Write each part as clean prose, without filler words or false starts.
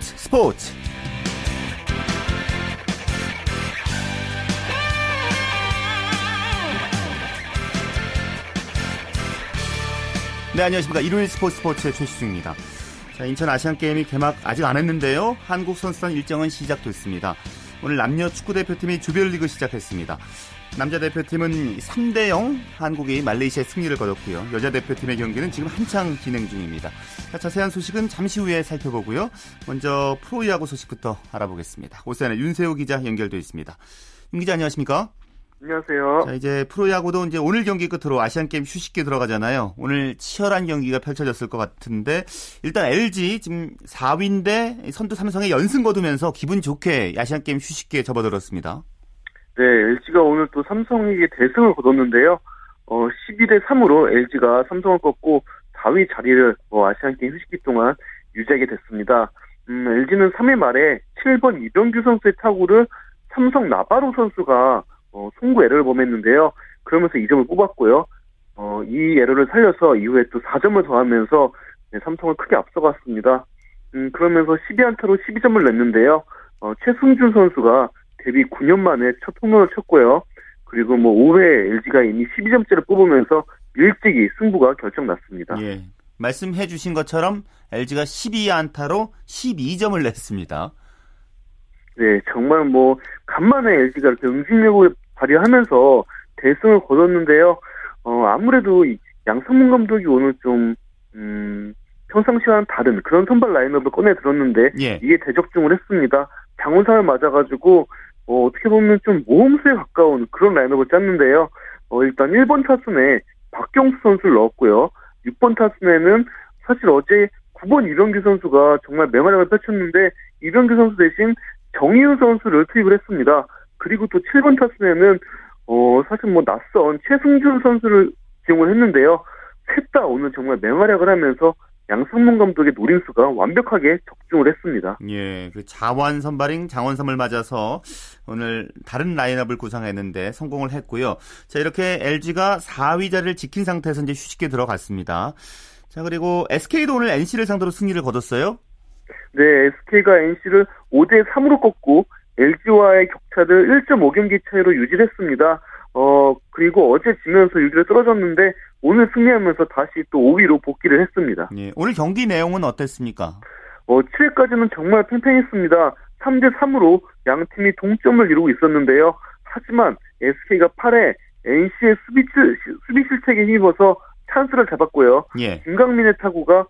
스포츠. 네, 안녕하십니까. 일요일 스포츠의 최시중입니다. 자, 인천 아시안게임이 개막 아직 안 했는데요. 한국 선수단 일정은 시작됐습니다. 오늘 남녀 축구대표팀이 조별리그 시작했습니다. 남자 대표팀은 3-0 한국이 말레이시아의 승리를 거뒀고요. 여자 대표팀의 경기는 지금 한창 진행 중입니다. 자세한 소식은 잠시 후에 살펴보고요. 먼저 프로야구 소식부터 알아보겠습니다. 오산의 윤세호 기자 연결되어 있습니다. 윤 기자, 안녕하십니까? 안녕하세요. 자, 이제 프로야구도 이제 오늘 경기 끝으로 아시안게임 휴식기 들어가잖아요. 오늘 치열한 경기가 펼쳐졌을 것 같은데, 일단 LG 지금 4위인데 선두 삼성의 연승 거두면서 기분 좋게 아시안게임 휴식기에 접어들었습니다. 네, LG가 오늘 또 삼성에게 대승을 거뒀는데요. 12-3으로 LG가 삼성을 꺾고 4위 자리를 아시안게임 휴식기 동안 유지하게 됐습니다. LG는 3회 말에 7번 이병규 선수의 타구를 삼성 나바로 선수가 송구 에러를 범했는데요. 그러면서 2점을 뽑았고요. 이 에러를 살려서 이후에 또 4점을 더하면서 네, 삼성을 크게 앞서갔습니다. 그러면서 12안타로 12점을 냈는데요. 최승준 선수가 데뷔 9년 만에 첫 홈런을 쳤고요. 그리고 5회 LG가 이미 12점째를 뽑으면서 일찍이 승부가 결정났습니다. 예, 말씀해 주신 것처럼 LG가 12안타로 12점을 냈습니다. 네, 정말 간만에 LG가 이렇게 응징력을 발휘하면서 대승을 거뒀는데요. 아무래도 양성문 감독이 오늘 좀 평상시와는 다른 그런 선발 라인업을 꺼내 들었는데 예. 이게 대적중을 했습니다. 장원삼을 맞아가지고 어떻게 보면 좀 모험수에 가까운 그런 라인업을 짰는데요. 일단 1번 타순에 박경수 선수를 넣었고요. 6번 타순에는 사실 어제 9번 이병규 선수가 정말 맹활약을 펼쳤는데 이병규 선수 대신 정의윤 선수를 투입을 했습니다. 그리고 또 7번 타순에는 사실 낯선 최승준 선수를 기용을 했는데요. 셋 다 오늘 정말 맹활약을 하면서 양성문 감독의 노림수가 완벽하게 적중을 했습니다. 예, 그 자완 선발인 장원삼을 맞아서 오늘 다른 라인업을 구상했는데 성공을 했고요. 자, 이렇게 LG가 4위 자리를 지킨 상태에서 이제 휴식기에 들어갔습니다. 자, 그리고 SK도 오늘 NC를 상대로 승리를 거뒀어요. 네, SK가 NC를 5-3으로 꺾고 LG와의 격차를 1.5경기 차이로 유지했습니다. 그리고 어제 지면서 6위로 떨어졌는데 오늘 승리하면서 다시 또 5위로 복귀를 했습니다. 예, 오늘 경기 내용은 어땠습니까? 7회까지는 정말 팽팽했습니다. 3-3으로 양 팀이 동점을 이루고 있었는데요. 하지만 SK가 8회 NC의 수비 실책에 힘입어서 찬스를 잡았고요. 예. 김강민의 타구가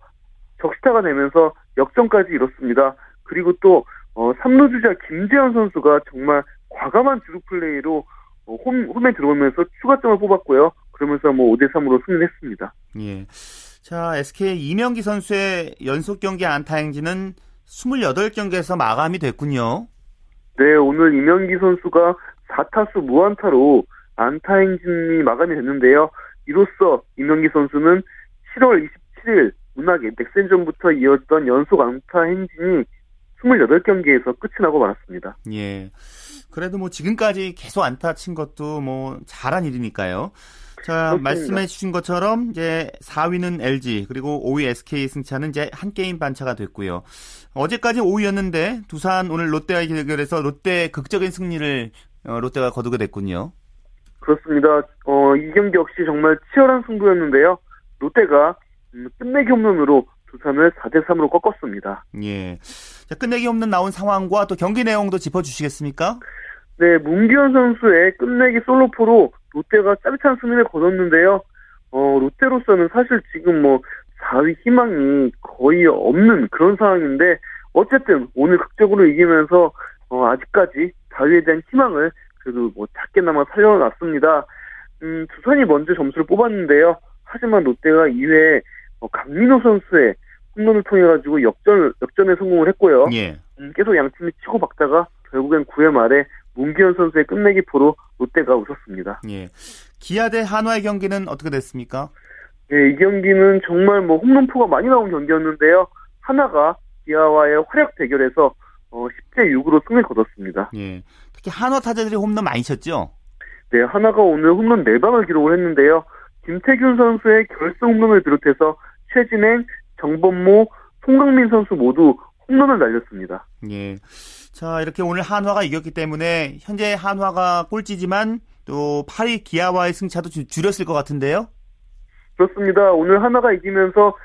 적시타가 되면서 역전까지 이뤘습니다. 그리고 또 3루 주자 김재환 선수가 정말 과감한 주루 플레이로 홈에 들어오면서 추가점을 뽑았고요. 그러면서 5-3으로 승리했습니다. 예. 자, SK 이명기 선수의 연속 경기 안타 행진은 28경기에서 마감이 됐군요. 네, 오늘 이명기 선수가 4타수 무안타로 안타 행진이 마감이 됐는데요. 이로써 이명기 선수는 7월 27일 문학의 넥센전부터 이어졌던 연속 안타 행진이 28경기에서 끝이 나고 말았습니다. 예. 그래도 지금까지 계속 안타 친 것도 잘한 일이니까요. 자, 그렇습니다. 말씀해 주신 것처럼 이제 4위는 LG, 그리고 5위 SK 승차는 이제 한 게임 반차가 됐고요. 어제까지 5위였는데 두산 오늘 롯데와 대결에서 롯데의 극적인 승리를 롯데가 거두게 됐군요. 그렇습니다. 이 경기 역시 정말 치열한 승부였는데요. 롯데가 끝내기 홈런으로 두산을 4-3으로 꺾었습니다. 예. 자, 끝내기 홈런 나온 상황과 또 경기 내용도 짚어주시겠습니까? 네, 문기현 선수의 끝내기 솔로포로 롯데가 짜릿한 승리를 거뒀는데요. 롯데로서는 사실 지금 4위 희망이 거의 없는 그런 상황인데 어쨌든 오늘 극적으로 이기면서 아직까지 4위에 대한 희망을 그래도 작게나마 살려놨습니다. 두산이 먼저 점수를 뽑았는데요. 하지만 롯데가 2회에 강민호 선수의 홈런을 통해가지고 역전에 성공을 했고요. 예. 계속 양팀이 치고 박다가 결국엔 9회 말에 문기현 선수의 끝내기 포로 롯데가 웃었습니다. 예. 기아 대 한화의 경기는 어떻게 됐습니까? 네, 이 경기는 정말 홈런포가 많이 나온 경기였는데요. 한화가 기아와의 활약 대결에서 10-6으로 승리를 거뒀습니다. 예. 특히 한화 타자들이 홈런 많이 쳤죠? 네, 한화가 오늘 홈런 4방을 기록을 했는데요. 김태균 선수의 결승 홈런을 비롯해서 최진행, 정범모, 송강민 선수 모두 홈런을 날렸습니다. 예. 자, 이렇게 오늘 한화가 이겼기 때문에 현재 한화가 꼴찌지만 또 8위 기아와의 승차도 좀 줄였을 것 같은데요? 그렇습니다. 오늘 한화가 이기면서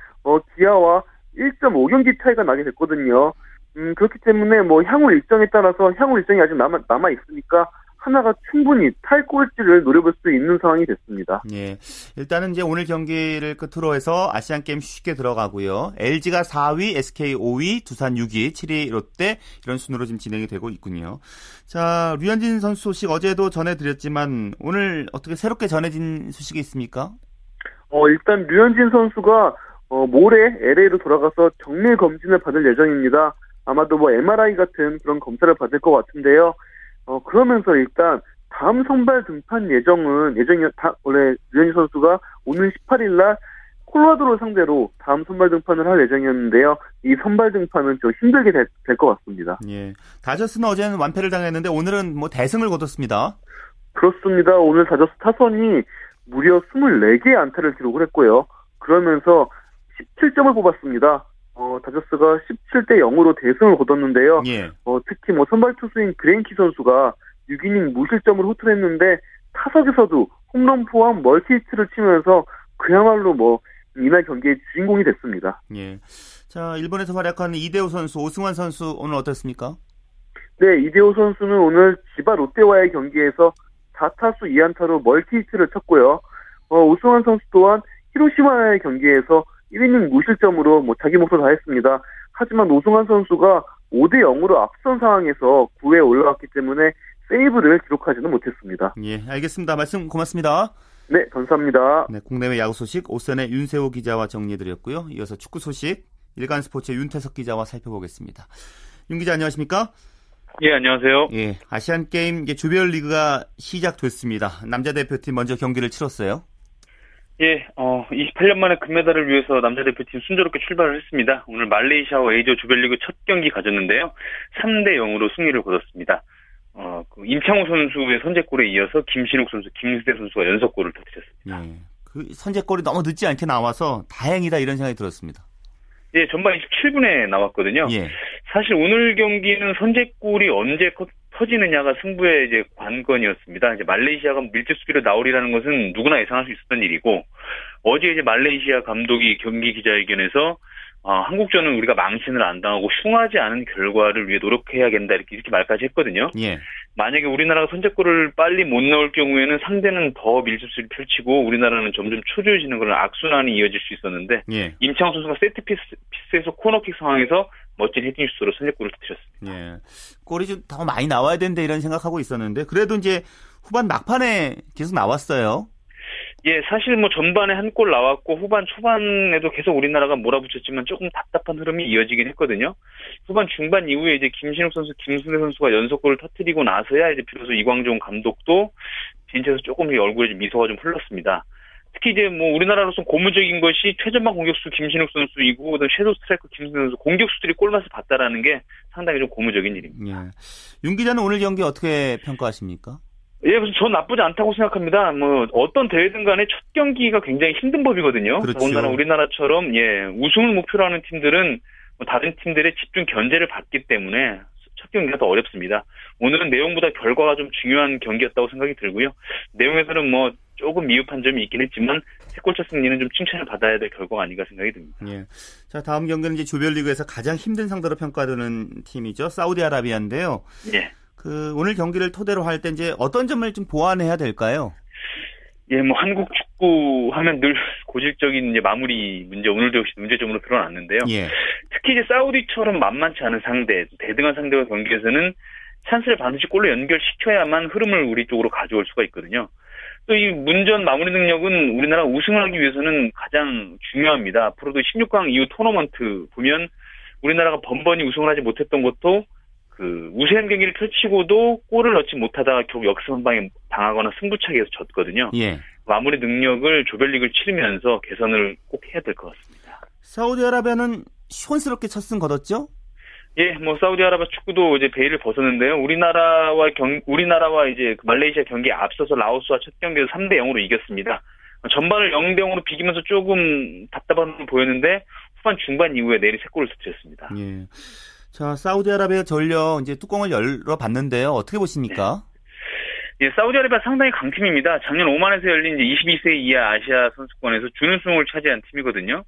기아와 1.5경기 차이가 나게 됐거든요. 그렇기 때문에 향후 일정에 따라서 향후 일정이 아직 남아 있으니까 하나가 충분히 탈꼴찌를 노려볼 수 있는 상황이 됐습니다. 예. 일단은 이제 오늘 경기를 끝으로 해서 아시안 게임 쉽게 들어가고요. LG가 4위, SK 5위, 두산 6위, 7위 롯데 이런 순으로 지금 진행이 되고 있군요. 자, 류현진 선수 소식 어제도 전해드렸지만 오늘 어떻게 새롭게 전해진 소식이 있습니까? 일단 류현진 선수가 모레 LA로 돌아가서 정밀 검진을 받을 예정입니다. 아마도 MRI 같은 그런 검사를 받을 것 같은데요. 그러면서 일단 다음 선발 등판 원래 류현진 선수가 오는 18일날 콜로라도를 상대로 다음 선발 등판을 할 예정이었는데요. 이 선발 등판은 좀 힘들게 될 것 같습니다. 예. 다저스는 어제는 완패를 당했는데 오늘은 대승을 거뒀습니다. 그렇습니다. 오늘 다저스 타선이 무려 24개의 안타를 기록을 했고요. 그러면서 17점을 뽑았습니다. 다저스가 17대 0으로 대승을 거뒀는데요. 예. 특히 선발 투수인 그렉키 선수가 6이닝 무실점을 호투했는데 타석에서도 홈런 포함 멀티히트를 치면서 그야말로 이날 경기의 주인공이 됐습니다. 예. 자, 일본에서 활약하는 이대호 선수, 오승환 선수 오늘 어땠습니까? 네, 이대호 선수는 오늘 지바 롯데와의 경기에서 4타수 2안타로 멀티히트를 쳤고요. 오승환 선수 또한 히로시마와의 경기에서 1이닝 무실점으로 자기 몫을 다했습니다. 하지만 오승환 선수가 5대0으로 앞선 상황에서 9회에 올라왔기 때문에 세이브를 기록하지는 못했습니다. 예, 알겠습니다. 말씀 고맙습니다. 네, 감사합니다. 네, 국내외 야구 소식 오선의 윤세호 기자와 정리해드렸고요. 이어서 축구 소식 일간스포츠의 윤태석 기자와 살펴보겠습니다. 윤 기자 안녕하십니까? 예, 안녕하세요. 예, 아시안게임 조별리그가 시작됐습니다. 남자 대표팀 먼저 경기를 치렀어요. 예, 28년 만에 금메달을 위해서 남자 대표팀 순조롭게 출발을 했습니다. 오늘 말레이시아와 A조 조별리그 첫 경기 가졌는데요. 3대 0으로 승리를 거뒀습니다. 임창우 선수의 선제골에 이어서 김신욱 선수, 김수재 선수가 연속골을 터뜨렸습니다. 예, 선제골이 너무 늦지 않게 나와서 다행이다 이런 생각이 들었습니다. 예, 전반 27분에 나왔거든요. 예. 사실 오늘 경기는 선제골이 언제 터지느냐가 승부의 관건이었습니다. 말레이시아가 밀집 수비로 나오리라는 것은 누구나 예상할 수 있었던 일이고, 어제 말레이시아 감독이 경기 기자회견에서 한국전은 우리가 망신을 안 당하고 흉하지 않은 결과를 위해 노력해야 된다 이렇게 말까지 했거든요. 예. 만약에 우리나라가 선제골을 빨리 못 넣을 경우에는 상대는 더 밀집 수비를 펼치고 우리나라는 점점 초조해지는 그런 악순환이 이어질 수 있었는데, 예. 임창우 선수가 세트피스에서 코너킥 상황에서 멋진 헤딩 슛으로 선제골을 터뜨렸습니다. 예. 골이 좀 더 많이 나와야 되는데 이런 생각하고 있었는데 그래도 후반 막판에 계속 나왔어요. 예, 사실 전반에 한 골 나왔고 후반 초반에도 계속 우리나라가 몰아붙였지만 조금 답답한 흐름이 이어지긴 했거든요. 후반 중반 이후에 김신욱 선수, 김순혜 선수가 연속골을 터뜨리고 나서야 비로소 이광종 감독도 벤치에서 조금 얼굴에 미소가 좀 흘렀습니다. 특히 우리나라로서 고무적인 것이 최전방 공격수 김신욱 선수이고 섀도우 스트라이커 김순혜 선수 공격수들이 골맛을 봤다라는 게 상당히 좀 고무적인 일입니다. 예. 윤 기자는 오늘 경기 어떻게 평가하십니까? 예, 전 나쁘지 않다고 생각합니다. 어떤 대회든 간에 첫 경기가 굉장히 힘든 법이거든요. 그렇죠. 더군다나 우리나라처럼, 예, 우승을 목표로 하는 팀들은 다른 팀들의 집중 견제를 받기 때문에 첫 경기가 더 어렵습니다. 오늘은 내용보다 결과가 좀 중요한 경기였다고 생각이 들고요. 내용에서는 조금 미흡한 점이 있긴 했지만 세 골차 승리는 좀 칭찬을 받아야 될 결과가 아닌가 생각이 듭니다. 예. 자, 다음 경기는 조별리그에서 가장 힘든 상대로 평가되는 팀이죠. 사우디아라비아인데요. 예. 오늘 경기를 토대로 할 때 어떤 점을 좀 보완해야 될까요? 예, 한국 축구 하면 늘 고질적인 마무리 문제, 오늘도 역시 문제점으로 드러났는데요. 예. 특히 사우디처럼 만만치 않은 상대, 대등한 상대와 경기에서는 찬스를 반드시 골로 연결시켜야만 흐름을 우리 쪽으로 가져올 수가 있거든요. 또 이 문전 마무리 능력은 우리나라 우승을 하기 위해서는 가장 중요합니다. 앞으로도 16강 이후 토너먼트 보면 우리나라가 번번이 우승을 하지 못했던 것도 우세한 경기를 펼치고도 골을 넣지 못하다가 결국 역습방에 당하거나 승부차기에서 졌거든요. 예. 마무리 능력을 조별리그를 치르면서 개선을 꼭 해야 될 것 같습니다. 사우디아라비아는 시원스럽게 첫 승 거뒀죠? 예, 사우디아라비아 축구도 베일을 벗었는데요. 우리나라와 말레이시아 경기에 앞서서 라오스와 첫 경기에서 3대 0으로 이겼습니다. 전반을 0대 0으로 비기면서 조금 답답한 걸 보였는데 후반 중반 이후에 내리 세 골을 터뜨렸습니다. 예. 자, 사우디아라비아 전력 이제 뚜껑을 열어봤는데요. 어떻게 보십니까? 예, 사우디아라비아 상당히 강팀입니다. 작년 오만에서 열린 이제 22세 이하 아시아 선수권에서 준우승을 차지한 팀이거든요.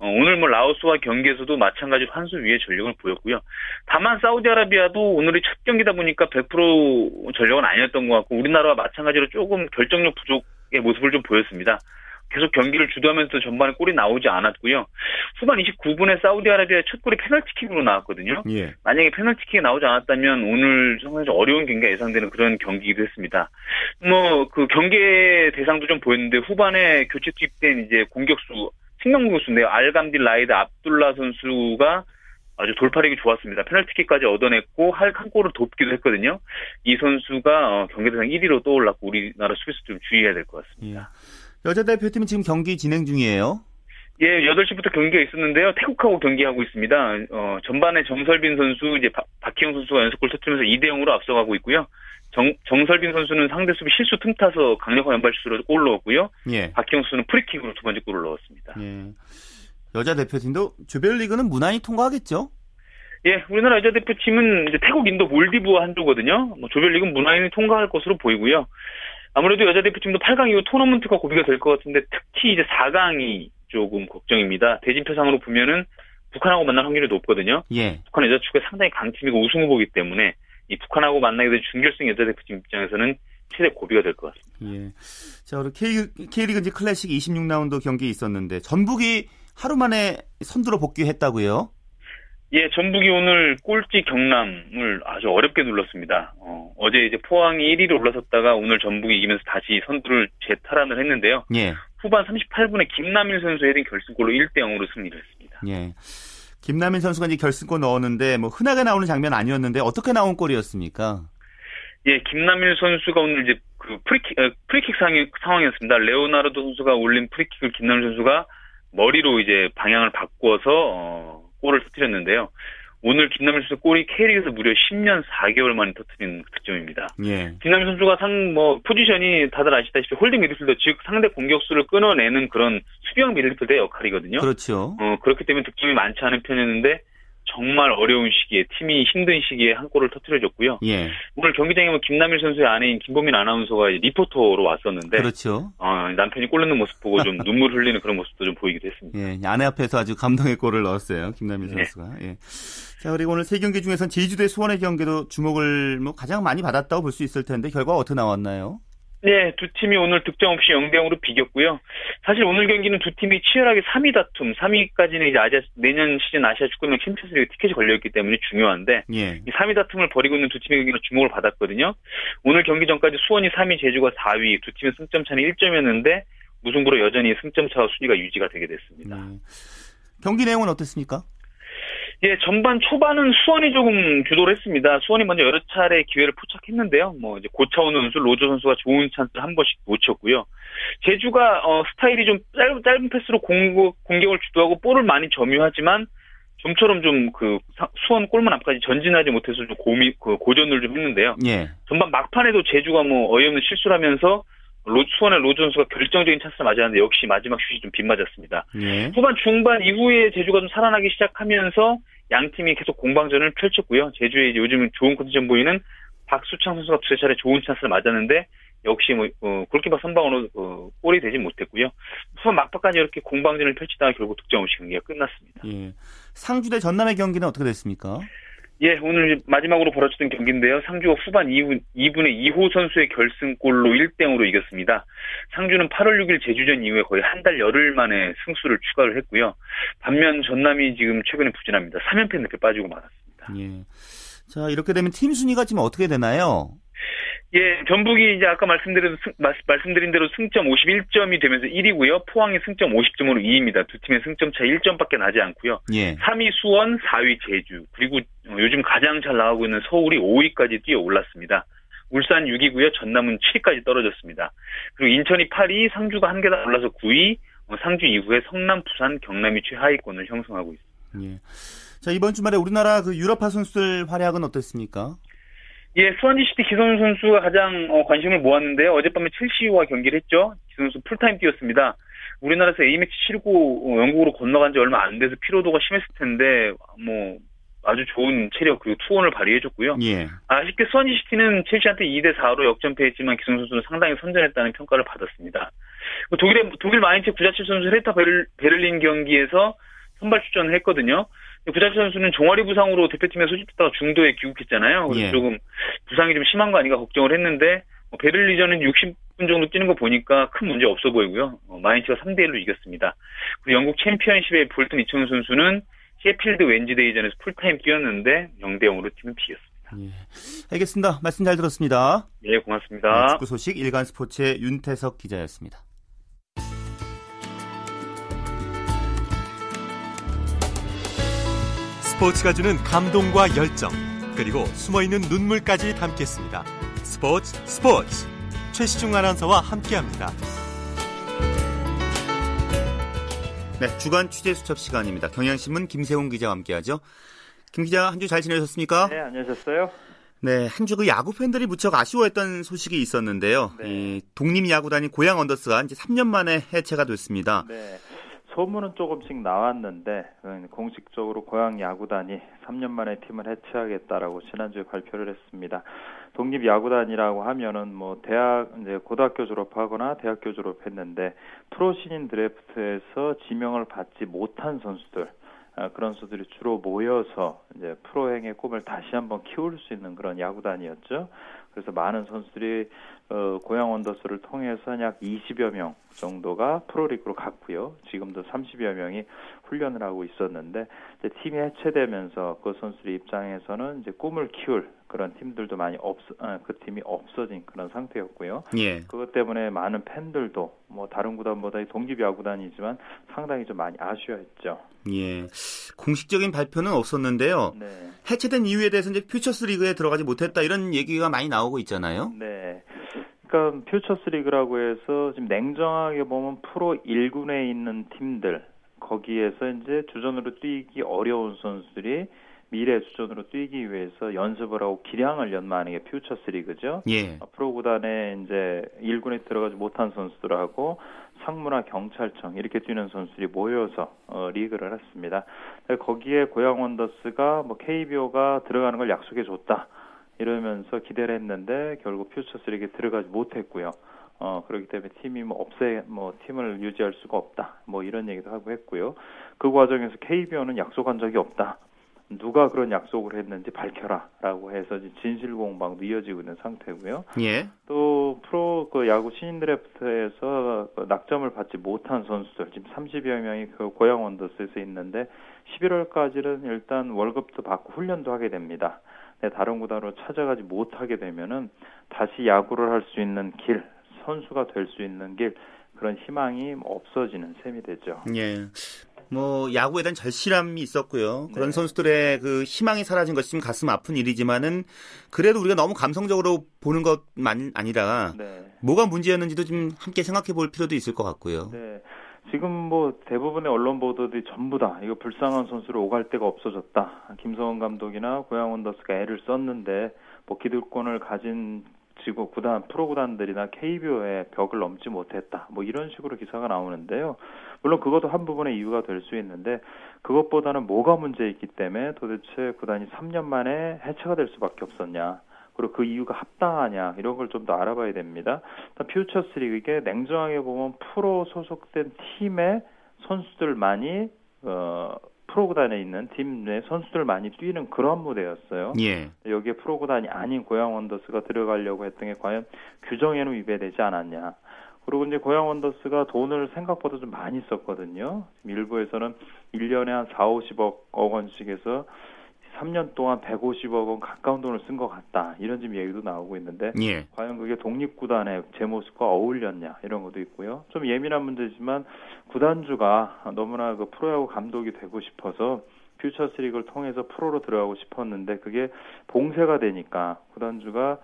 오늘 뭐 라오스와 경기에서도 마찬가지로 한 수 위에 전력을 보였고요. 다만 사우디아라비아도 오늘이 첫 경기다 보니까 100% 전력은 아니었던 것 같고 우리나라와 마찬가지로 조금 결정력 부족의 모습을 좀 보였습니다. 계속 경기를 주도하면서 전반에 골이 나오지 않았고요. 후반 29분에 사우디아라비아의 첫 골이 페널티킥으로 나왔거든요. 예. 만약에 페널티킥이 나오지 않았다면 오늘 상당히 어려운 경기가 예상되는 그런 경기이기도 했습니다. 뭐 그 경기의 대상도 좀 보였는데 후반에 교체 투입된 이제 공격수, 생명공격수인데요. 알감디라이드 압둘라 선수가 아주 돌파력이 좋았습니다. 페널티킥까지 얻어냈고 한 골을 돕기도 했거든요. 이 선수가 경기 대상 1위로 떠올랐고 우리나라 수비수 좀 주의해야 될 것 같습니다. 예. 여자 대표팀은 지금 경기 진행 중이에요? 예, 8시부터 경기가 있었는데요. 태국하고 경기하고 있습니다. 전반에 정설빈 선수, 이제 박희영 선수가 연속골 터뜨리면서 2대0으로 앞서가고 있고요. 정설빈 선수는 상대 수비 실수 틈타서 강력한 연발슛으로 골 넣었고요. 예. 박희영 선수는 프리킥으로 두 번째 골을 넣었습니다. 예. 여자 대표팀도 조별리그는 무난히 통과하겠죠? 예, 우리나라 여자 대표팀은 이제 태국, 인도, 몰디브와 한 조거든요. 뭐 조별리그는 무난히 통과할 것으로 보이고요. 아무래도 여자 대표팀도 8강 이후 토너먼트가 고비가 될 것 같은데 특히 이제 4강이 조금 걱정입니다. 대진표상으로 보면은 북한하고 만날 확률이 높거든요. 예. 북한 여자 축구가 상당히 강팀이고 우승 후보이기 때문에 이 북한하고 만나게 된 준결승 여자 대표팀 입장에서는 최대 고비가 될 것 같습니다. 예. 자, 우리 K리그 이제 클래식 26라운드 경기 있었는데 전북이 하루 만에 선두로 복귀했다고요? 예, 전북이 오늘 꼴찌 경남을 아주 어렵게 눌렀습니다. 어제 이제 포항이 1위로 올라섰다가 오늘 전북이 이기면서 다시 선두를 재탈환을 했는데요. 예. 후반 38분에 김남일 선수의 헤딩 결승골로 1대0으로 승리를 했습니다. 예. 김남일 선수가 이제 결승골 넣었는데 뭐 흔하게 나오는 장면 아니었는데 어떻게 나온 골이었습니까? 예, 김남일 선수가 오늘 이제 그 프리킥 상황이었습니다. 레오나르도 선수가 올린 프리킥을 김남일 선수가 머리로 이제 방향을 바꿔서 골을 터뜨렸는데요. 오늘 김남일 선수 골이 K리그에서 무려 10년 4개월 만에 터뜨린 득점입니다. 예. 김남일 선수가 포지션이 다들 아시다시피 홀딩 미드필더, 즉 상대 공격수를 끊어내는 그런 수비형 미드필더의 역할이거든요. 그렇죠. 그렇기 때문에 득점이 많지 않은 편이었는데 정말 어려운 시기에, 팀이 힘든 시기에 한 골을 터뜨려줬고요. 예. 오늘 경기장에 김남일 선수의 아내인 김보민 아나운서가 리포터로 왔었는데, 그렇죠. 남편이 골 넣는 모습 보고 좀 눈물 흘리는 그런 모습도 좀 보이기도 했습니다. 예, 아내 앞에서 아주 감동의 골을 넣었어요, 김남일 선수가. 예. 예. 자, 그리고 오늘 세 경기 중에선 제주대 수원의 경기도 주목을 가장 많이 받았다고 볼 수 있을 텐데 결과가 어떻게 나왔나요? 네, 두 팀이 오늘 득점 없이 0대0으로 비겼고요. 사실 오늘 경기는 두 팀이 치열하게 3위 다툼, 3위까지는 이제 내년 시즌 아시아 축구연맹 챔피언스리그 티켓이 걸려있기 때문에 중요한데, 예. 3위 다툼을 벌이고 있는 두 팀의 경기는 주목을 받았거든요. 오늘 경기 전까지 수원이 3위, 제주가 4위, 두 팀의 승점 차는 1점이었는데 무승부로 여전히 승점 차와 순위가 유지가 되게 됐습니다. 경기 내용은 어땠습니까? 예, 전반 초반은 수원이 조금 주도를 했습니다. 수원이 먼저 여러 차례 기회를 포착했는데요. 이제 고차원 선수, 로조 선수가 좋은 찬스를 한 번씩 놓쳤고요. 제주가, 스타일이 좀 짧은 패스로 공격을 주도하고 볼을 많이 점유하지만 좀처럼 수원 골문 앞까지 전진하지 못해서 좀 고전을 좀 했는데요. 예. 전반 막판에도 제주가 어이없는 실수를 하면서 수원의 로조 선수가 결정적인 찬스를 맞았는데 역시 마지막 슛이 좀 빗맞았습니다. 예. 후반 중반 이후에 제주가 좀 살아나기 시작하면서 양 팀이 계속 공방전을 펼쳤고요. 제주의 요즘 좋은 컨디션 보이는 박수창 선수가 두세 차례 좋은 찬스를 맞았는데 역시 골키퍼 선방으로 골이 되지 못했고요. 후반 막판까지 이렇게 공방전을 펼치다가 결국 득점 없이 경기가 끝났습니다. 예. 상주 대 전남의 경기는 어떻게 됐습니까? 예, 오늘 마지막으로 벌어졌던 경기인데요. 상주가 후반 2분에 이호 선수의 결승골로 1대0으로 이겼습니다. 상주는 8월 6일 제주전 이후에 거의 한 달 열흘 만에 승수를 추가를 했고요. 반면 전남이 지금 최근에 부진합니다. 3연패 늪에 빠지고 말았습니다. 예. 자, 이렇게 되면 팀 순위가 지금 어떻게 되나요? 예, 전북이 이제 아까 말씀드린 대로 승점 51점이 되면서 1위고요. 포항이 승점 50점으로 2위입니다. 두 팀의 승점 차 1점밖에 나지 않고요. 예. 3위 수원, 4위 제주, 그리고 요즘 가장 잘 나가고 있는 서울이 5위까지 뛰어 올랐습니다. 울산 6위고요. 전남은 7위까지 떨어졌습니다. 그리고 인천이 8위, 상주가 한 계단 올라서 9위, 상주 이후에 성남, 부산, 경남이 최하위권을 형성하고 있습니다. 예. 자, 이번 주말에 우리나라 유럽파 선수들 활약은 어땠습니까? 예, 수완지시티 기선우 선수가 가장 관심을 모았는데요. 어젯밤에 첼시와 경기를 했죠. 기선우 선수 풀타임 뛰었습니다. 우리나라에서 A매치 치르고 영국으로 건너간 지 얼마 안 돼서 피로도가 심했을 텐데 아주 좋은 체력 그리고 투혼을 발휘해줬고요. 예. 아쉽게 수완지시티는 첼시한테 2대4로 역전패했지만 기성 선수는 상당히 선전했다는 평가를 받았습니다. 독일 마인츠 구자철 선수 헤르타 베를린 경기에서 선발 출전을 했거든요. 구자철 선수는 종아리 부상으로 대표팀에 소집됐다가 중도에 귀국했잖아요. 그래서 예. 조금 부상이 좀 심한 거 아닌가 걱정을 했는데 베를린전은 60분 정도 뛰는 거 보니까 큰 문제 없어 보이고요. 마인츠가 3대1로 이겼습니다. 그리고 영국 챔피언십의 볼튼 이천훈 선수는 셰필드 웬즈데이전에서 풀타임 뛰었는데 0대0으로 팀은 비겼습니다. 예. 알겠습니다. 말씀 잘 들었습니다. 예, 고맙습니다. 네, 축구 소식 일간스포츠의 윤태석 기자였습니다. 스포츠가 주는 감동과 열정, 그리고 숨어있는 눈물까지 담겠습니다. 스포츠 최시중 아나운서와 함께합니다. 네, 주간 취재 수첩 시간입니다. 경향신문 김세훈 기자와 함께하죠. 김 기자, 한 주 잘 지내셨습니까? 네, 안녕하셨어요. 네, 한 주 그 야구 팬들이 무척 아쉬워했던 소식이 있었는데요. 네. 이 독립야구단인 고양 언더스가 이제 3년 만에 해체가 됐습니다. 네. 소문은 조금씩 나왔는데 공식적으로 고양 야구단이 3년 만에 팀을 해체하겠다라고 지난주에 발표를 했습니다. 독립 야구단이라고 하면은 뭐 고등학교 졸업하거나 대학교 졸업했는데 프로 신인 드래프트에서 지명을 받지 못한 선수들, 그런 선수들이 주로 모여서 이제 프로행의 꿈을 다시 한번 키울 수 있는 그런 야구단이었죠. 그래서 많은 선수들이 고양 원더스를 통해서 약 20여 명 정도가 프로리그로 갔고요. 지금도 30여 명이 훈련을 하고 있었는데 이제 팀이 해체되면서 그 선수들 입장에서는 이제 꿈을 키울 그런 팀들도 많이 그 팀이 없어진 그런 상태였고요. 예. 그것 때문에 많은 팬들도 뭐 다른 구단보다 독립야구단이지만 상당히 좀 많이 아쉬워했죠. 예. 공식적인 발표는 없었는데요. 네. 해체된 이유에 대해서 이제 퓨처스 리그에 들어가지 못했다 이런 얘기가 많이 나오고 있잖아요. 네. 그러니까 퓨처스 리그라고 해서 지금 냉정하게 보면 프로 1군에 있는 팀들, 거기에서 이제 주전으로 뛰기 어려운 선수들이 미래 주전으로 뛰기 위해서 연습을 하고 기량을 연마하는 게 퓨처스 리그죠. 예. 프로 구단에 이제 1군에 들어가지 못한 선수들하고 상무나 경찰청 이렇게 뛰는 선수들이 모여서 리그를 했습니다. 거기에 고양 원더스가 뭐 KBO가 들어가는 걸 약속해 줬다 이러면서 기대를 했는데 결국 퓨처스 리그에 들어가지 못했고요. 그렇기 때문에 팀이 팀을 유지할 수가 없다. 뭐 이런 얘기도 하고 했고요. 그 과정에서 KBO는 약속한 적이 없다. 누가 그런 약속을 했는지 밝혀라라고 해서 진실 공방도 이어지고 있는 상태고요. 예. 또 프로 야구 신인 드래프트에서 낙점을 받지 못한 선수들 지금 30여 명이 그 고양 원더스에서 있는데 11월까지는 일단 월급도 받고 훈련도 하게 됩니다. 다른 구단으로 찾아가지 못하게 되면은 다시 야구를 할 수 있는 길, 선수가 될 수 있는 길, 그런 희망이 없어지는 셈이 되죠. 예. 뭐 야구에 대한 절실함이 있었고요. 그런 네. 선수들의 그 희망이 사라진 것이 좀 가슴 아픈 일이지만은 그래도 우리가 너무 감성적으로 보는 것만 아니라 네. 뭐가 문제였는지도 좀 함께 생각해 볼 필요도 있을 것 같고요. 네. 지금 뭐 대부분의 언론 보도들이 전부 다 이거 불쌍한 선수를 오갈 데가 없어졌다. 김성원 감독이나 고양 원더스가 애를 썼는데 뭐 기득권을 가진 지구 구단, 프로 구단들이나 KBO의 벽을 넘지 못했다. 뭐 이런 식으로 기사가 나오는데요. 물론 그것도 한 부분의 이유가 될 수 있는데 그것보다는 뭐가 문제있기 때문에 도대체 구단이 3년 만에 해체가 될 수밖에 없었냐. 그리고 그 이유가 합당하냐 이런 걸 좀 더 알아봐야 됩니다. 일단 퓨처스 리그 이게 냉정하게 보면 프로 소속된 팀의 선수들만이 프로구단에 있는 팀 내 선수들 많이 뛰는 그런 무대였어요. 예. 여기에 프로구단이 아닌 고양 원더스가 들어가려고 했던 게 과연 규정에는 위배되지 않았냐. 그리고 이제 고양 원더스가 돈을 생각보다 좀 많이 썼거든요. 일부에서는 1년에 한 40-50억 원씩 해서 3년 동안 150억 원 가까운 돈을 쓴 것 같다. 이런 지금 얘기도 나오고 있는데 예. 과연 그게 독립구단의 제 모습과 어울렸냐 이런 것도 있고요. 좀 예민한 문제지만 구단주가 너무나 그 프로야구 감독이 되고 싶어서 퓨처스 리그를 통해서 프로로 들어가고 싶었는데 그게 봉쇄가 되니까 구단주가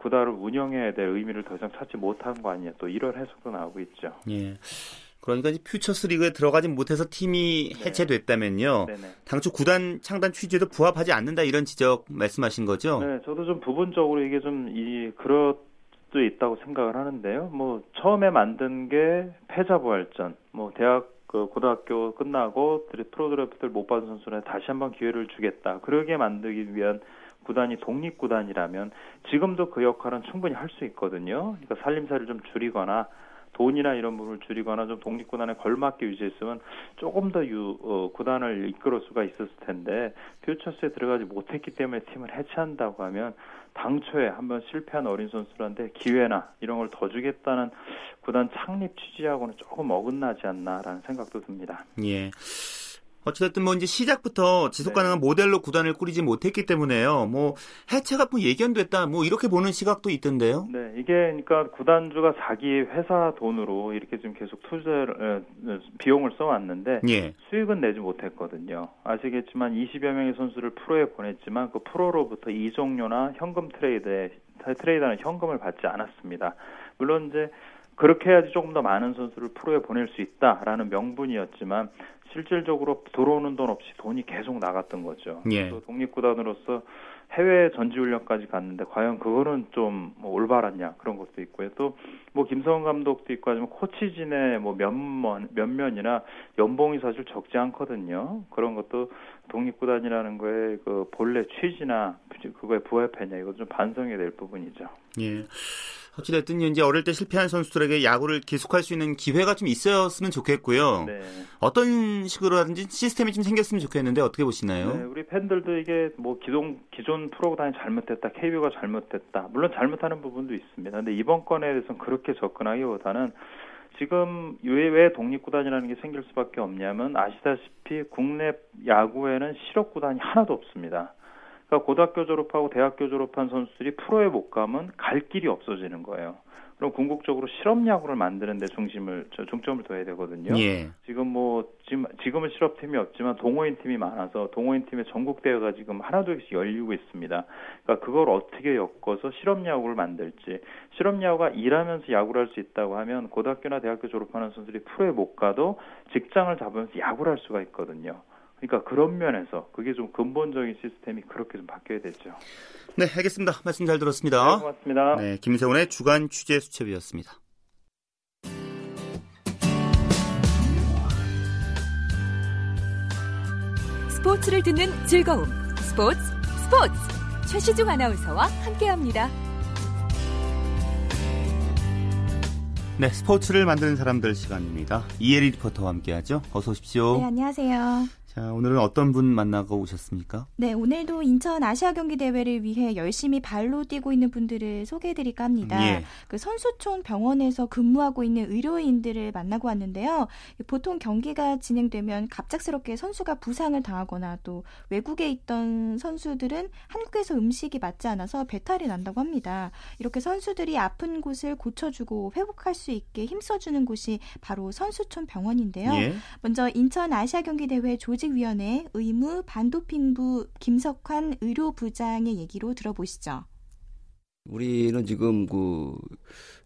구단을 운영해야 될 의미를 더 이상 찾지 못한 거 아니냐. 또 이런 해석도 나오고 있죠. 예. 그러니까 이제 퓨처스 리그에 들어가지 못해서 팀이 네. 해체됐다면요. 네네. 당초 구단 창단 취지에도 부합하지 않는다 이런 지적 말씀하신 거죠? 네, 저도 좀 부분적으로 이게 좀 그것도 있다고 생각을 하는데요. 뭐 처음에 만든 게 패자부활전, 뭐 대학 그 고등학교 끝나고 프로드래프트를 못 받은 선수는 다시 한번 기회를 주겠다. 그러게 만들기 위한 구단이 독립구단이라면 지금도 그 역할은 충분히 할 수 있거든요. 그러니까 살림살이를 좀 줄이거나 돈이나 이런 부분을 줄이거나 좀 독립구단에 걸맞게 유지했으면 조금 더 구단을 이끌을 수가 있었을 텐데 퓨처스에 들어가지 못했기 때문에 팀을 해체한다고 하면 당초에 한번 실패한 어린 선수라는데 기회나 이런 걸 더 주겠다는 구단 창립 취지하고는 조금 어긋나지 않나라는 생각도 듭니다. 예. 어쨌든 뭐 이제 시작부터 지속 가능한 모델로 구단을 꾸리지 못했기 때문에요. 뭐 해체가 예견됐다. 뭐 이렇게 보는 시각도 있던데요. 네, 이게 그러니까 구단주가 자기 회사 돈으로 이렇게 지금 계속 투자를 비용을 써왔는데 예. 수익은 내지 못했거든요. 아시겠지만 20여 명의 선수를 프로에 보냈지만 그 프로로부터 이적료나 현금 트레이드하는 현금을 받지 않았습니다. 물론 이제 그렇게 해야지 조금 더 많은 선수를 프로에 보낼 수 있다라는 명분이었지만 실질적으로 들어오는 돈 없이 돈이 계속 나갔던 거죠. 예. 또 독립구단으로서 해외 전지훈련까지 갔는데 과연 그거는 좀 올바랐냐 그런 것도 있고요. 또 뭐 김성훈 감독도 있고 하지만 코치진의 뭐 면면이나 연봉이 사실 적지 않거든요. 그런 것도 독립구단이라는 거에 그 본래 취지나 그거에 부합했냐 이거 좀 반성해야 될 부분이죠. 예. 어찌됐든 이제 어릴 때 실패한 선수들에게 야구를 기숙할 수 있는 기회가 좀 있었으면 좋겠고요. 네. 어떤 식으로라든지 시스템이 좀 생겼으면 좋겠는데 어떻게 보시나요? 네, 우리 팬들도 이게 뭐 기존 프로구단이 잘못됐다, KBO가 잘못됐다. 물론 잘못하는 부분도 있습니다. 그런데 이번 건에 대해서는 그렇게 접근하기보다는 지금 왜 독립구단이라는 게 생길 수밖에 없냐면 아시다시피 국내 야구에는 실업구단이 하나도 없습니다. 그러니까 고등학교 졸업하고 대학교 졸업한 선수들이 프로에 못 가면 갈 길이 없어지는 거예요. 그럼 궁극적으로 실업야구를 만드는 데 중점을 둬야 되거든요. 예. 지금은 실업팀이 없지만 동호인 팀이 많아서 동호인 팀의 전국 대회가 지금 하나도 없이 열리고 있습니다. 그러니까 그걸 어떻게 엮어서 실업야구를 만들지. 실업야구가 일하면서 야구를 할 수 있다고 하면 고등학교나 대학교 졸업하는 선수들이 프로에 못 가도 직장을 잡으면서 야구를 할 수가 있거든요. 그러니까 그런 면에서 그게 좀 근본적인 시스템이 그렇게 좀 바뀌어야 되죠. 네, 알겠습니다. 말씀 잘 들었습니다. 네, 고맙습니다. 네, 김세훈의 주간 취재 수첩이었습니다. 스포츠를 듣는 즐거움. 스포츠. 최시중 아나운서와 함께합니다. 네, 스포츠를 만드는 사람들 시간입니다. 이혜리 리포터와 함께하죠. 어서 오십시오. 네, 안녕하세요. 자, 오늘은 어떤 분 만나고 오셨습니까? 네, 오늘도 인천 아시아 경기 대회를 위해 열심히 발로 뛰고 있는 분들을 소개해드릴까 합니다. 예. 그 선수촌 병원에서 근무하고 있는 의료인들을 만나고 왔는데요. 보통 경기가 진행되면 갑작스럽게 선수가 부상을 당하거나 또 외국에 있던 선수들은 한국에서 음식이 맞지 않아서 배탈이 난다고 합니다. 이렇게 선수들이 아픈 곳을 고쳐주고 회복할 수 있게 힘써주는 곳이 바로 선수촌 병원인데요. 예. 먼저 인천 아시아 경기 대회 조직 위원회 의무 반도핑부 김석환 의료부장의 얘기로 들어보시죠. 우리는 지금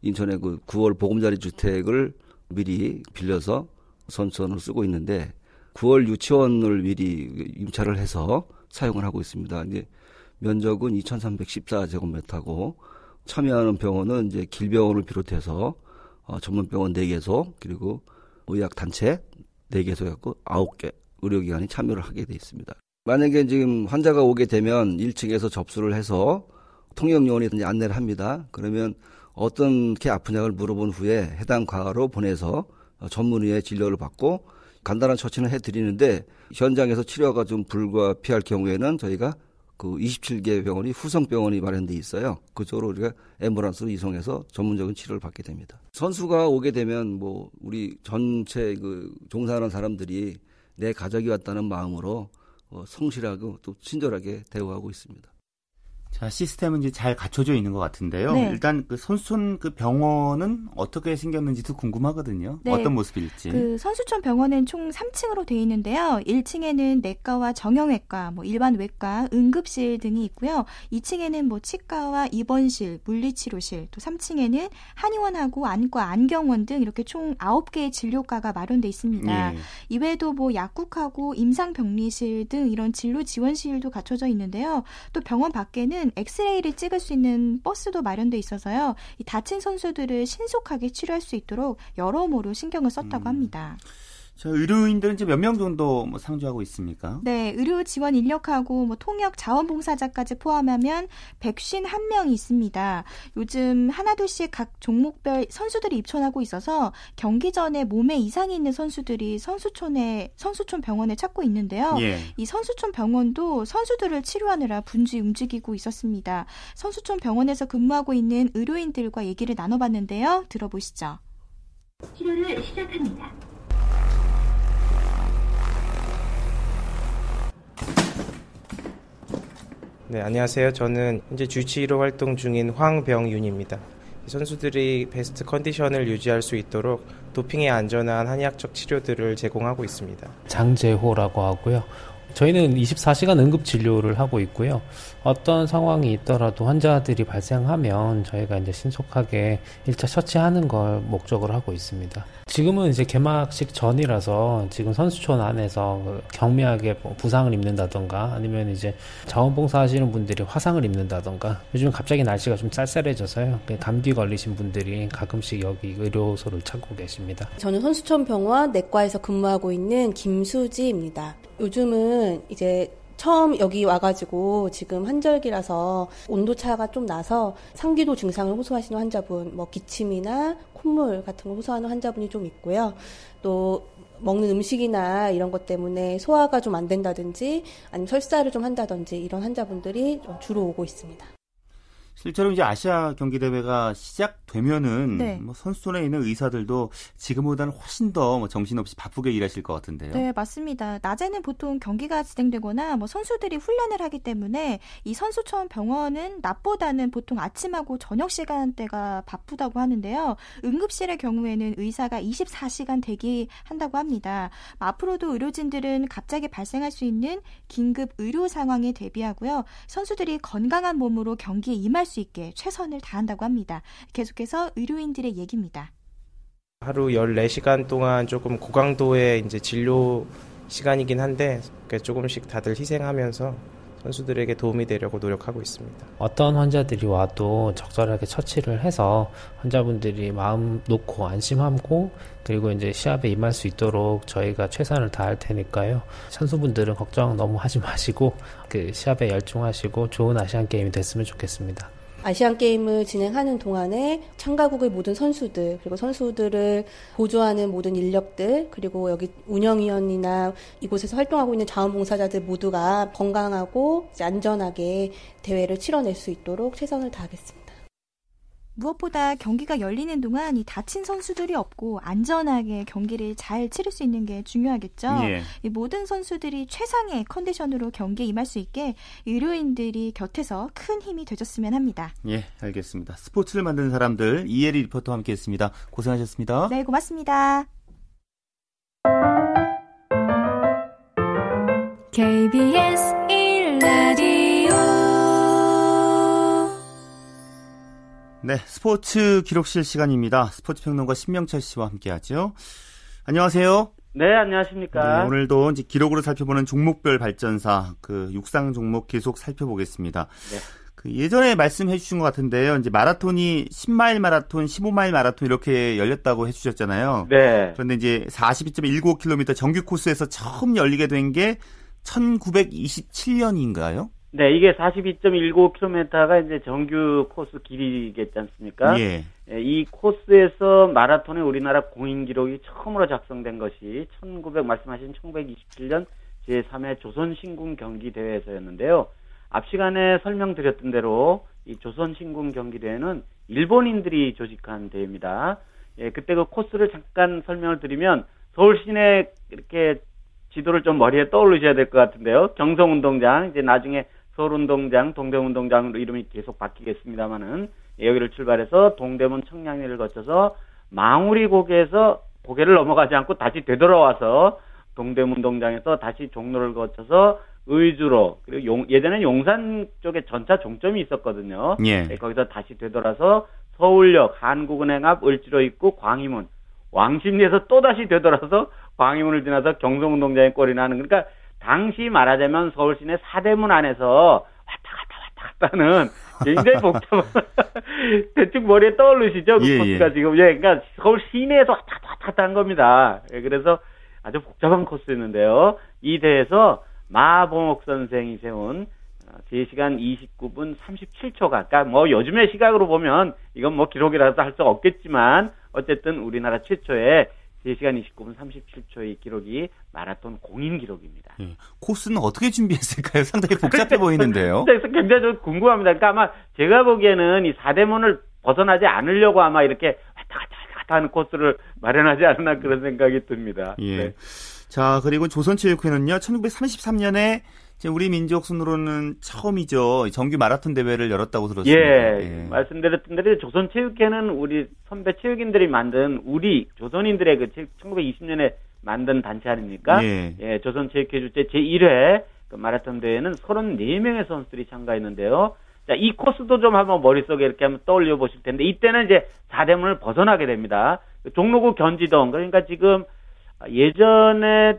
인천의 9월 보금자리 주택을 미리 빌려서 선수촌으로 쓰고 있는데 9월 유치원을 미리 임차를 해서 사용을 하고 있습니다. 이제 면적은 2,314제곱미터고 참여하는 병원은 이제 길병원을 비롯해서 전문병원 4개소 그리고 의학단체 4개소였고 9개. 의료기관이 참여를 하게 돼 있습니다. 만약에 지금 환자가 오게 되면 1층에서 접수를 해서 통역요원이 안내를 합니다. 그러면 어떻게 아프냐를 물어본 후에 해당 과로 보내서 전문의의 진료를 받고 간단한 처치는 해드리는데 현장에서 치료가 좀 불가피할 경우에는 저희가 27개 병원이 후성병원이 마련돼 있어요. 그쪽으로 우리가 앰뷸런스로 이송해서 전문적인 치료를 받게 됩니다. 선수가 오게 되면 우리 전체 종사하는 사람들이 내 가족이 왔다는 마음으로 성실하고 또 친절하게 대우하고 있습니다. 자, 시스템은 이제 잘 갖춰져 있는 것 같은데요. 네. 일단 선수촌 병원은 어떻게 생겼는지도 궁금하거든요. 네. 어떤 모습일지. 선수촌 병원은 총 3층으로 돼 있는데요. 1층에는 내과와 정형외과, 일반 외과, 응급실 등이 있고요. 2층에는 치과와 입원실, 물리치료실, 또 3층에는 한의원하고 안과, 안경원 등 이렇게 총 9개의 진료과가 마련돼 있습니다. 네. 이외에도 약국하고 임상병리실 등 이런 진료 지원실도 갖춰져 있는데요. 또 병원 밖에는 엑스레이를 찍을 수 있는 버스도 마련돼 있어서요. 이 다친 선수들을 신속하게 치료할 수 있도록 여러모로 신경을 썼다고 합니다. 자, 의료인들은 지금 몇 명 정도 뭐 상주하고 있습니까? 네, 의료 지원 인력하고 뭐 통역 자원봉사자까지 포함하면 151명이 있습니다. 요즘 하나둘씩 각 종목별 선수들이 입촌하고 있어서 경기 전에 몸에 이상이 있는 선수들이 선수촌 병원에 찾고 있는데요. 예. 이 선수촌 병원도 선수들을 치료하느라 분주히 움직이고 있었습니다. 선수촌 병원에서 근무하고 있는 의료인들과 얘기를 나눠봤는데요. 들어보시죠. 치료를 시작합니다. 네, 안녕하세요. 저는 현재 주치의로 활동 중인 황병윤입니다. 선수들이 베스트 컨디션을 유지할 수 있도록 도핑에 안전한 한의학적 치료들을 제공하고 있습니다. 장재호라고 하고요. 저희는 24시간 응급진료를 하고 있고요. 어떤 상황이 있더라도 환자들이 발생하면 저희가 이제 신속하게 1차 처치하는 걸 목적으로 하고 있습니다. 지금은 이제 개막식 전이라서 지금 선수촌 안에서 경미하게 부상을 입는다던가 아니면 이제 자원봉사 하시는 분들이 화상을 입는다던가 요즘 갑자기 날씨가 좀 쌀쌀해져서요. 감기 걸리신 분들이 가끔씩 여기 의료소를 찾고 계십니다. 저는 선수촌 병원 내과에서 근무하고 있는 김수지입니다. 요즘은 이제 처음 여기 와가지고 지금 환절기라서 온도차가 좀 나서 상기도 증상을 호소하시는 환자분, 뭐 기침이나 콧물 같은 걸 호소하는 환자분이 좀 있고요. 또 먹는 음식이나 이런 것 때문에 소화가 좀 안 된다든지 아니면 설사를 좀 한다든지 이런 환자분들이 좀 주로 오고 있습니다. 실제로 이제 아시아 경기 대회가 시작되면은 네. 뭐 선수촌에 있는 의사들도 지금보다는 훨씬 더 뭐 정신없이 바쁘게 일하실 것 같은데요. 네, 맞습니다. 낮에는 보통 경기가 진행되거나 뭐 선수들이 훈련을 하기 때문에 이 선수촌 병원은 낮보다는 보통 아침하고 저녁 시간대가 바쁘다고 하는데요. 응급실의 경우에는 의사가 24시간 대기한다고 합니다. 앞으로도 의료진들은 갑자기 발생할 수 있는 긴급 의료 상황에 대비하고요. 선수들이 건강한 몸으로 경기에 임할 수 있게 최선을 다한다고 합니다. 계속해서 의료인들의 얘기입니다. 하루 14시간 동안 조금 고강도의 이제 진료 시간이긴 한데 조금씩 다들 희생하면서 선수들에게 도움이 되려고 노력하고 있습니다. 어떤 환자들이 와도 적절하게 처치를 해서 환자분들이 마음 놓고 안심하고 그리고 이제 시합에 임할 수 있도록 저희가 최선을 다할 테니까요. 선수분들은 걱정 너무 하지 마시고 그 시합에 열중하시고 좋은 아시안 게임이 됐으면 좋겠습니다. 아시안 게임을 진행하는 동안에 참가국의 모든 선수들 그리고 선수들을 보조하는 모든 인력들 그리고 여기 운영위원이나 이곳에서 활동하고 있는 자원봉사자들 모두가 건강하고 안전하게 대회를 치러낼 수 있도록 최선을 다하겠습니다. 무엇보다 경기가 열리는 동안 이 다친 선수들이 없고 안전하게 경기를 잘 치를 수 있는 게 중요하겠죠. 예. 이 모든 선수들이 최상의 컨디션으로 경기에 임할 수 있게 의료인들이 곁에서 큰 힘이 되줬으면 합니다. 예, 알겠습니다. 스포츠를 만드는 사람들 이혜리 리포터와 함께했습니다. 고생하셨습니다. 네, 고맙습니다. KBS 1라디오 네, 스포츠 기록실 시간입니다. 스포츠 평론가 신명철 씨와 함께하죠. 안녕하세요. 네, 안녕하십니까. 네, 오늘도 이제 기록으로 살펴보는 종목별 발전사, 그 육상 종목 계속 살펴보겠습니다. 네. 그 예전에 말씀해 주신 것 같은데요. 이제 마라톤이 10마일 마라톤, 15마일 마라톤 이렇게 열렸다고 해주셨잖아요. 네. 그런데 이제 42.195km 정규 코스에서 처음 열리게 된 게 1927년인가요? 네, 이게 42.195km가 이제 정규 코스 길이겠지 않습니까? 예. 이 코스에서 마라톤의 우리나라 공인 기록이 처음으로 작성된 것이 1927년 제3회 조선신궁 경기 대회에서였는데요. 앞 시간에 설명드렸던 대로 이 조선신궁 경기 대회는 일본인들이 조직한 대회입니다. 예, 그때 그 코스를 잠깐 설명을 드리면 서울 시내 이렇게 지도를 좀 머리에 떠올리셔야 될 것 같은데요. 경성운동장, 이제 나중에 서울운동장, 동대문운동장으로 이름이 계속 바뀌겠습니다만은 여기를 출발해서 동대문 청량리를 거쳐서 망우리 고개에서 고개를 넘어가지 않고 다시 되돌아와서 동대문운동장에서 다시 종로를 거쳐서 의주로 그리고 예전에는 용산 쪽에 전차 종점이 있었거든요. 예. 네, 거기서 다시 되돌아서 서울역 한국은행 앞 을지로 입구 광화문 왕십리에서 또 다시 되돌아서 광화문을 지나서 경성운동장의 꼴이 나는 그러니까 당시 말하자면 서울 시내 사대문 안에서 왔다 갔다 하는 굉장히 복잡한 대충 머리에 떠오르시죠? 예, 그 코스가 예. 지금 예, 그러니까 서울 시내에서 왔다 갔다 한 겁니다. 예, 그래서 아주 복잡한 코스였는데요. 이 대회에서 마봉옥 선생이 세운 제시간 29분 37초가, 그러니까 뭐 요즘의 시각으로 보면 이건 뭐 기록이라서 할 수 없겠지만 어쨌든 우리나라 최초의 3시간 29분 37초의 기록이 마라톤 공인 기록입니다. 코스는 어떻게 준비했을까요? 상당히 복잡해 보이는데요. 굉장히 궁금합니다. 그러니까 아마 제가 보기에는 이 4대문을 벗어나지 않으려고 아마 이렇게 왔다 갔다 하는 코스를 마련하지 않았나 그런 생각이 듭니다. 예. 네. 자, 그리고 조선체육회는요, 1933년에 우리 민족 순으로는 처음이죠. 정규 마라톤 대회를 열었다고 들었습니다. 예, 예. 말씀드렸던 대로 조선체육회는 우리 선배 체육인들이 만든 우리 조선인들의 그 1920년에 만든 단체 아닙니까? 예. 예, 조선체육회 주최 제1회 그 마라톤 대회는 34명의 선수들이 참가했는데요. 자, 이 코스도 좀 한번 머릿속에 이렇게 한번 떠올려 보실 텐데, 이때는 이제 4대문을 벗어나게 됩니다. 종로구 견지동, 그러니까 지금 예전에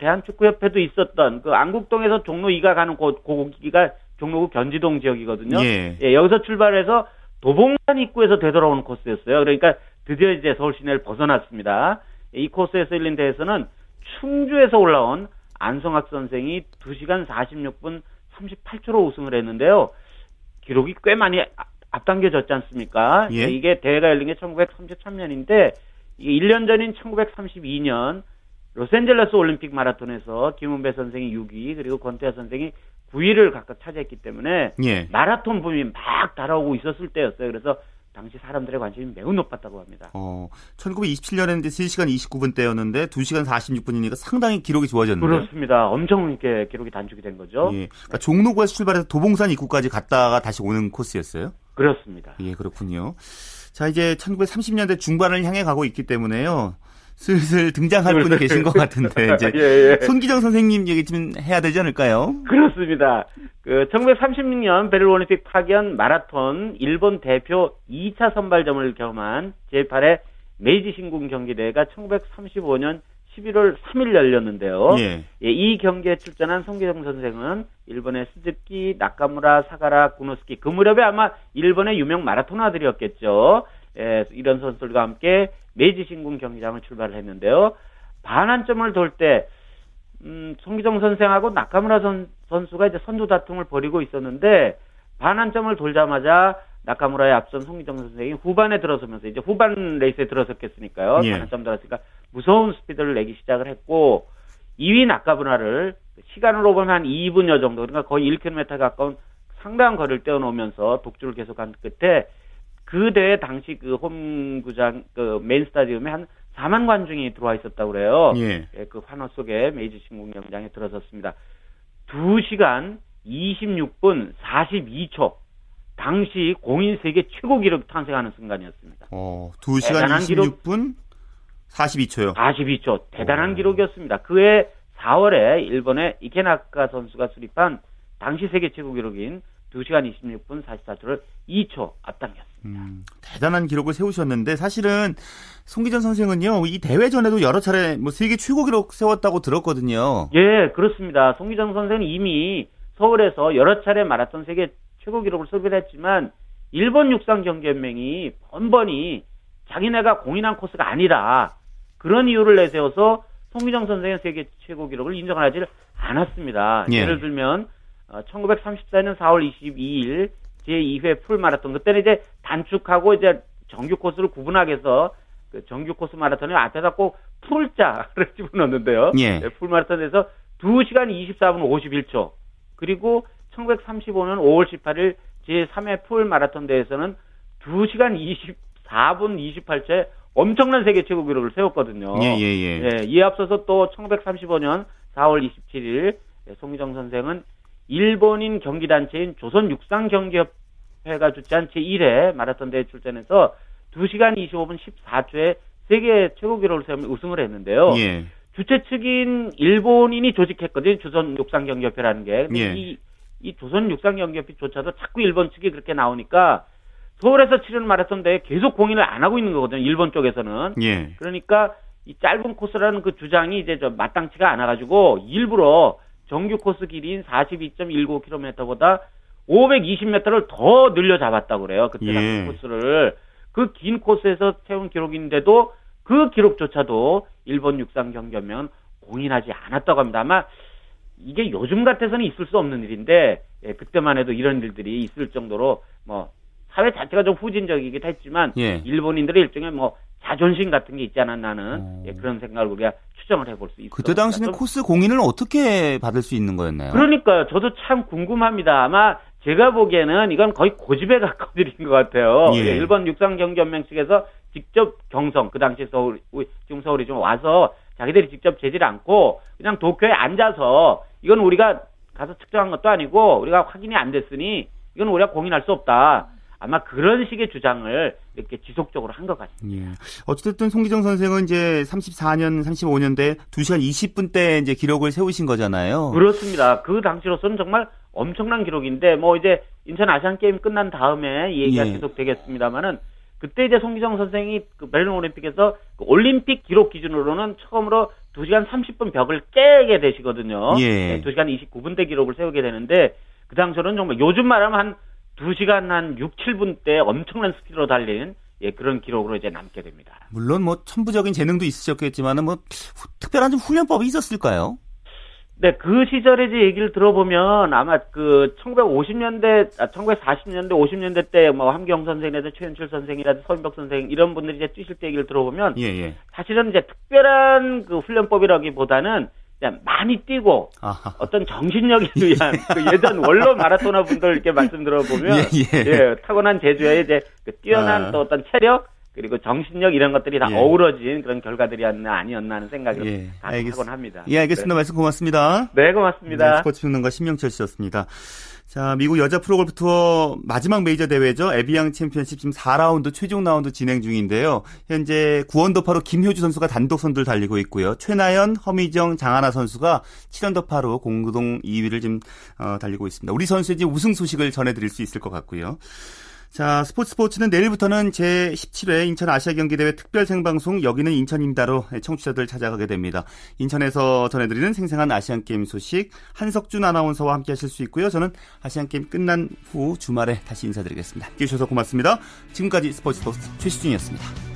대한축구협회도 있었던 그 안국동에서 종로 2가 가는 고기가 종로구 견지동 지역이거든요. 예. 예, 여기서 출발해서 도봉산 입구에서 되돌아오는 코스였어요. 그러니까 드디어 이제 서울 시내를 벗어났습니다. 이 코스에서 열린 대회에서는 충주에서 올라온 안성학 선생이 2시간 46분 38초로 우승을 했는데요. 기록이 꽤 많이 앞당겨졌지 않습니까? 예. 이게 대회가 열린 게 1933년인데 1년 전인 1932년 로스앤젤레스 올림픽 마라톤에서 김은배 선생이 6위, 그리고 권태하 선생이 9위를 각각 차지했기 때문에, 예, 마라톤 붐이 막 달아오고 있었을 때였어요. 그래서 당시 사람들의 관심이 매우 높았다고 합니다. 1927년에는 3시간 29분대였는데 2시간 46분이니까 상당히 기록이 좋아졌는데. 그렇습니다. 엄청 이렇게 기록이 단축이 된 거죠. 예. 그러니까 종로구에서 출발해서 도봉산 입구까지 갔다가 다시 오는 코스였어요? 그렇습니다. 예, 그렇군요. 자, 이제 1930년대 중반을 향해 가고 있기 때문에요. 슬슬 등장할 분이 계신 것 같은데, 이제 예, 예. 손기정 선생님 얘기 좀 해야 되지 않을까요? 그렇습니다. 그 1936년 베를린 올림픽 파견 마라톤 일본 대표 2차 선발전을 겸한 제8회 메이지 신궁 경기대회가 1935년 11월 3일 열렸는데요. 예. 예, 이 경기에 출전한 손기정 선생은 일본의 스즈키, 나카무라, 사가라, 구노스키, 그 무렵에 아마 일본의 유명 마라토너들이었겠죠. 예, 이런 선수들과 함께 메이지 신궁 경기장을 출발을 했는데요. 반환점을 돌 때 송기정 선생하고 나카무라 선수가 이제 선두 다툼을 벌이고 있었는데, 반환점을 돌자마자 나카무라에 앞선 송기정 선생이 후반에 들어서면서, 이제 후반 레이스에 들어섰겠으니까요. 예. 반환점 들어왔으니까 무서운 스피드를 내기 시작을 했고, 2위 나카무라를 시간으로 보면 한 2분여 정도, 그러니까 거의 1km 가까운 상당한 거리를 떼어놓으면서 독주를 계속한 끝에 그 대회 당시 그 홈구장, 그 메인 스타디움에 한 4만 관중이 들어와 있었다고 그래요. 예. 예, 그 환호 속에 메이지 신궁 경기장에 들어섰습니다. 2시간 26분 42초. 당시 공인 세계 최고 기록 탄생하는 순간이었습니다. 2시간 26분 42초요. 42초. 대단한 기록이었습니다. 그해 4월에 일본의 이케나카 선수가 수립한 당시 세계 최고 기록인 2시간 26분 44초를 2초 앞당겼습니다. 대단한 기록을 세우셨는데, 사실은 송기정 선생은요, 이 대회 전에도 여러 차례 뭐 세계 최고 기록 세웠다고 들었거든요. 예, 그렇습니다. 송기정 선생은 이미 서울에서 여러 차례 마라톤 세계 최고 기록을 소개를 했지만, 일본 육상경기연맹이 번번이 자기네가 공인한 코스가 아니다, 그런 이유를 내세워서 송기정 선생의 세계 최고 기록을 인정하지를 않았습니다. 예. 예를 들면 1934년 4월 22일 제2회 풀마라톤, 그때는 이제 단축하고 이제 정규 코스를 구분하게 해서 그 정규 코스 마라톤에 앞에다 꼭 풀자를 집어넣었는데요. 예. 네, 풀마라톤에서 2시간 24분 51초, 그리고 1935년 5월 18일 제3회 풀마라톤 대회에서는 2시간 24분 28초에 엄청난 세계 최고 기록을 세웠거든요. 예, 예, 예. 예, 이에 앞서서 또 1935년 4월 27일 송기정 선생은 일본인 경기단체인 조선육상경기협회가 주최한 제1회 마라톤 대회 출전해서 2시간 25분 14초에 세계 최고 기록을 세우며 우승을 했는데요. 예. 주최 측인 일본인이 조직했거든요. 조선육상경기협회라는 게. 예. 이 조선육상경기협회조차도 자꾸 일본 측이 그렇게 나오니까 서울에서 치르는 마라톤 대회에 계속 공인을 안 하고 있는 거거든요. 일본 쪽에서는. 예. 그러니까 이 짧은 코스라는 그 주장이 이제 좀 마땅치가 않아가지고 일부러 정규 코스 길이인 42.19km보다 520m를 더 늘려 잡았다고 그래요. 그때 당시 예. 코스를. 그 긴 코스에서 세운 기록인데도 그 기록조차도 일본 육상 경기면 공인하지 않았다고 합니다. 아마 이게 요즘 같아서는 있을 수 없는 일인데, 예, 그때만 해도 이런 일들이 있을 정도로 뭐 사회 자체가 좀 후진적이긴 했지만, 예, 일본인들의 일종의 뭐 자존심 같은 게 있지 않았나는, 예, 그런 생각을 우리가 추정을 해볼 수 있습니다. 그때 당시는 코스 공인을 어떻게 받을 수 있는 거였나요? 그러니까요. 저도 참 궁금합니다. 아마 제가 보기에는 이건 거의 고집에 가까운 일인 것 같아요. 예. 일본 육상경기연맹 측에서 직접 경성, 그 당시 서울, 지금 서울이 좀 와서 자기들이 직접 재질 않고 그냥 도쿄에 앉아서 이건 우리가 가서 측정한 것도 아니고 우리가 확인이 안 됐으니 이건 우리가 공인할 수 없다. 아마 그런 식의 주장을 이렇게 지속적으로 한 것 같습니다. 예. 어쨌든 손기정 선생은 이제 34년, 35년대 2시간 20분 때 이제 기록을 세우신 거잖아요. 그렇습니다. 그 당시로서는 정말 엄청난 기록인데, 뭐 이제 인천 아시안 게임 끝난 다음에 이 얘기가, 예, 계속되겠습니다만은 그때 이제 손기정 선생이 그 베를린 올림픽에서 그 올림픽 기록 기준으로는 처음으로 2시간 30분 벽을 깨게 되시거든요. 예. 2시간 29분대 기록을 세우게 되는데, 그 당시로는 정말 요즘 말하면 한 2시간 한 6, 7분 때 엄청난 스피드로 달린, 예, 그런 기록으로 이제 남게 됩니다. 물론 뭐 천부적인 재능도 있으셨겠지만은 뭐 특별한 좀 훈련법이 있었을까요? 네, 그 시절에 이제 얘기를 들어보면 아마 그 1940년대, 50년대 때 뭐 함경 선생이라든지 최현출 선생이라든지 서인벽 선생 이런 분들이 이제 뛰실 때 얘기를 들어보면, 예, 예, 사실은 이제 특별한 그 훈련법이라기보다는 그냥 많이 뛰고, 아하, 어떤 정신력에 의한, 예, 그 예전 원로 마라토너 분들 이렇게 말씀 들어보면, 예, 예, 예, 타고난 제주에 이제 그 뛰어난, 아, 또 어떤 체력 그리고 정신력 이런 것들이 다, 예, 어우러진 그런 결과들이 아니었나 하는 생각을, 예, 하곤 합니다. 예, 알겠습니다. 네. 말씀 고맙습니다. 네, 고맙습니다. 네, 스포츠 평론가 신명철 씨였습니다. 자, 미국 여자 프로골프 투어 마지막 메이저 대회죠. 에비앙 챔피언십 지금 4라운드 최종 라운드 진행 중인데요. 현재 9언더파로 김효주 선수가 단독 선두를 달리고 있고요. 최나연, 허미정, 장하나 선수가 7언더파로 공동 2위를 지금 달리고 있습니다. 우리 선수의 지금 우승 소식을 전해드릴 수 있을 것 같고요. 자, 스포츠는 내일부터는 제17회 인천 아시아경기대회 특별 생방송 여기는 인천입니다로 청취자들 찾아가게 됩니다. 인천에서 전해드리는 생생한 아시안게임 소식 한석준 아나운서와 함께하실 수 있고요. 저는 아시안게임 끝난 후 주말에 다시 인사드리겠습니다. 함께해 주셔서 고맙습니다. 지금까지 스포츠포스트 최시준이었습니다.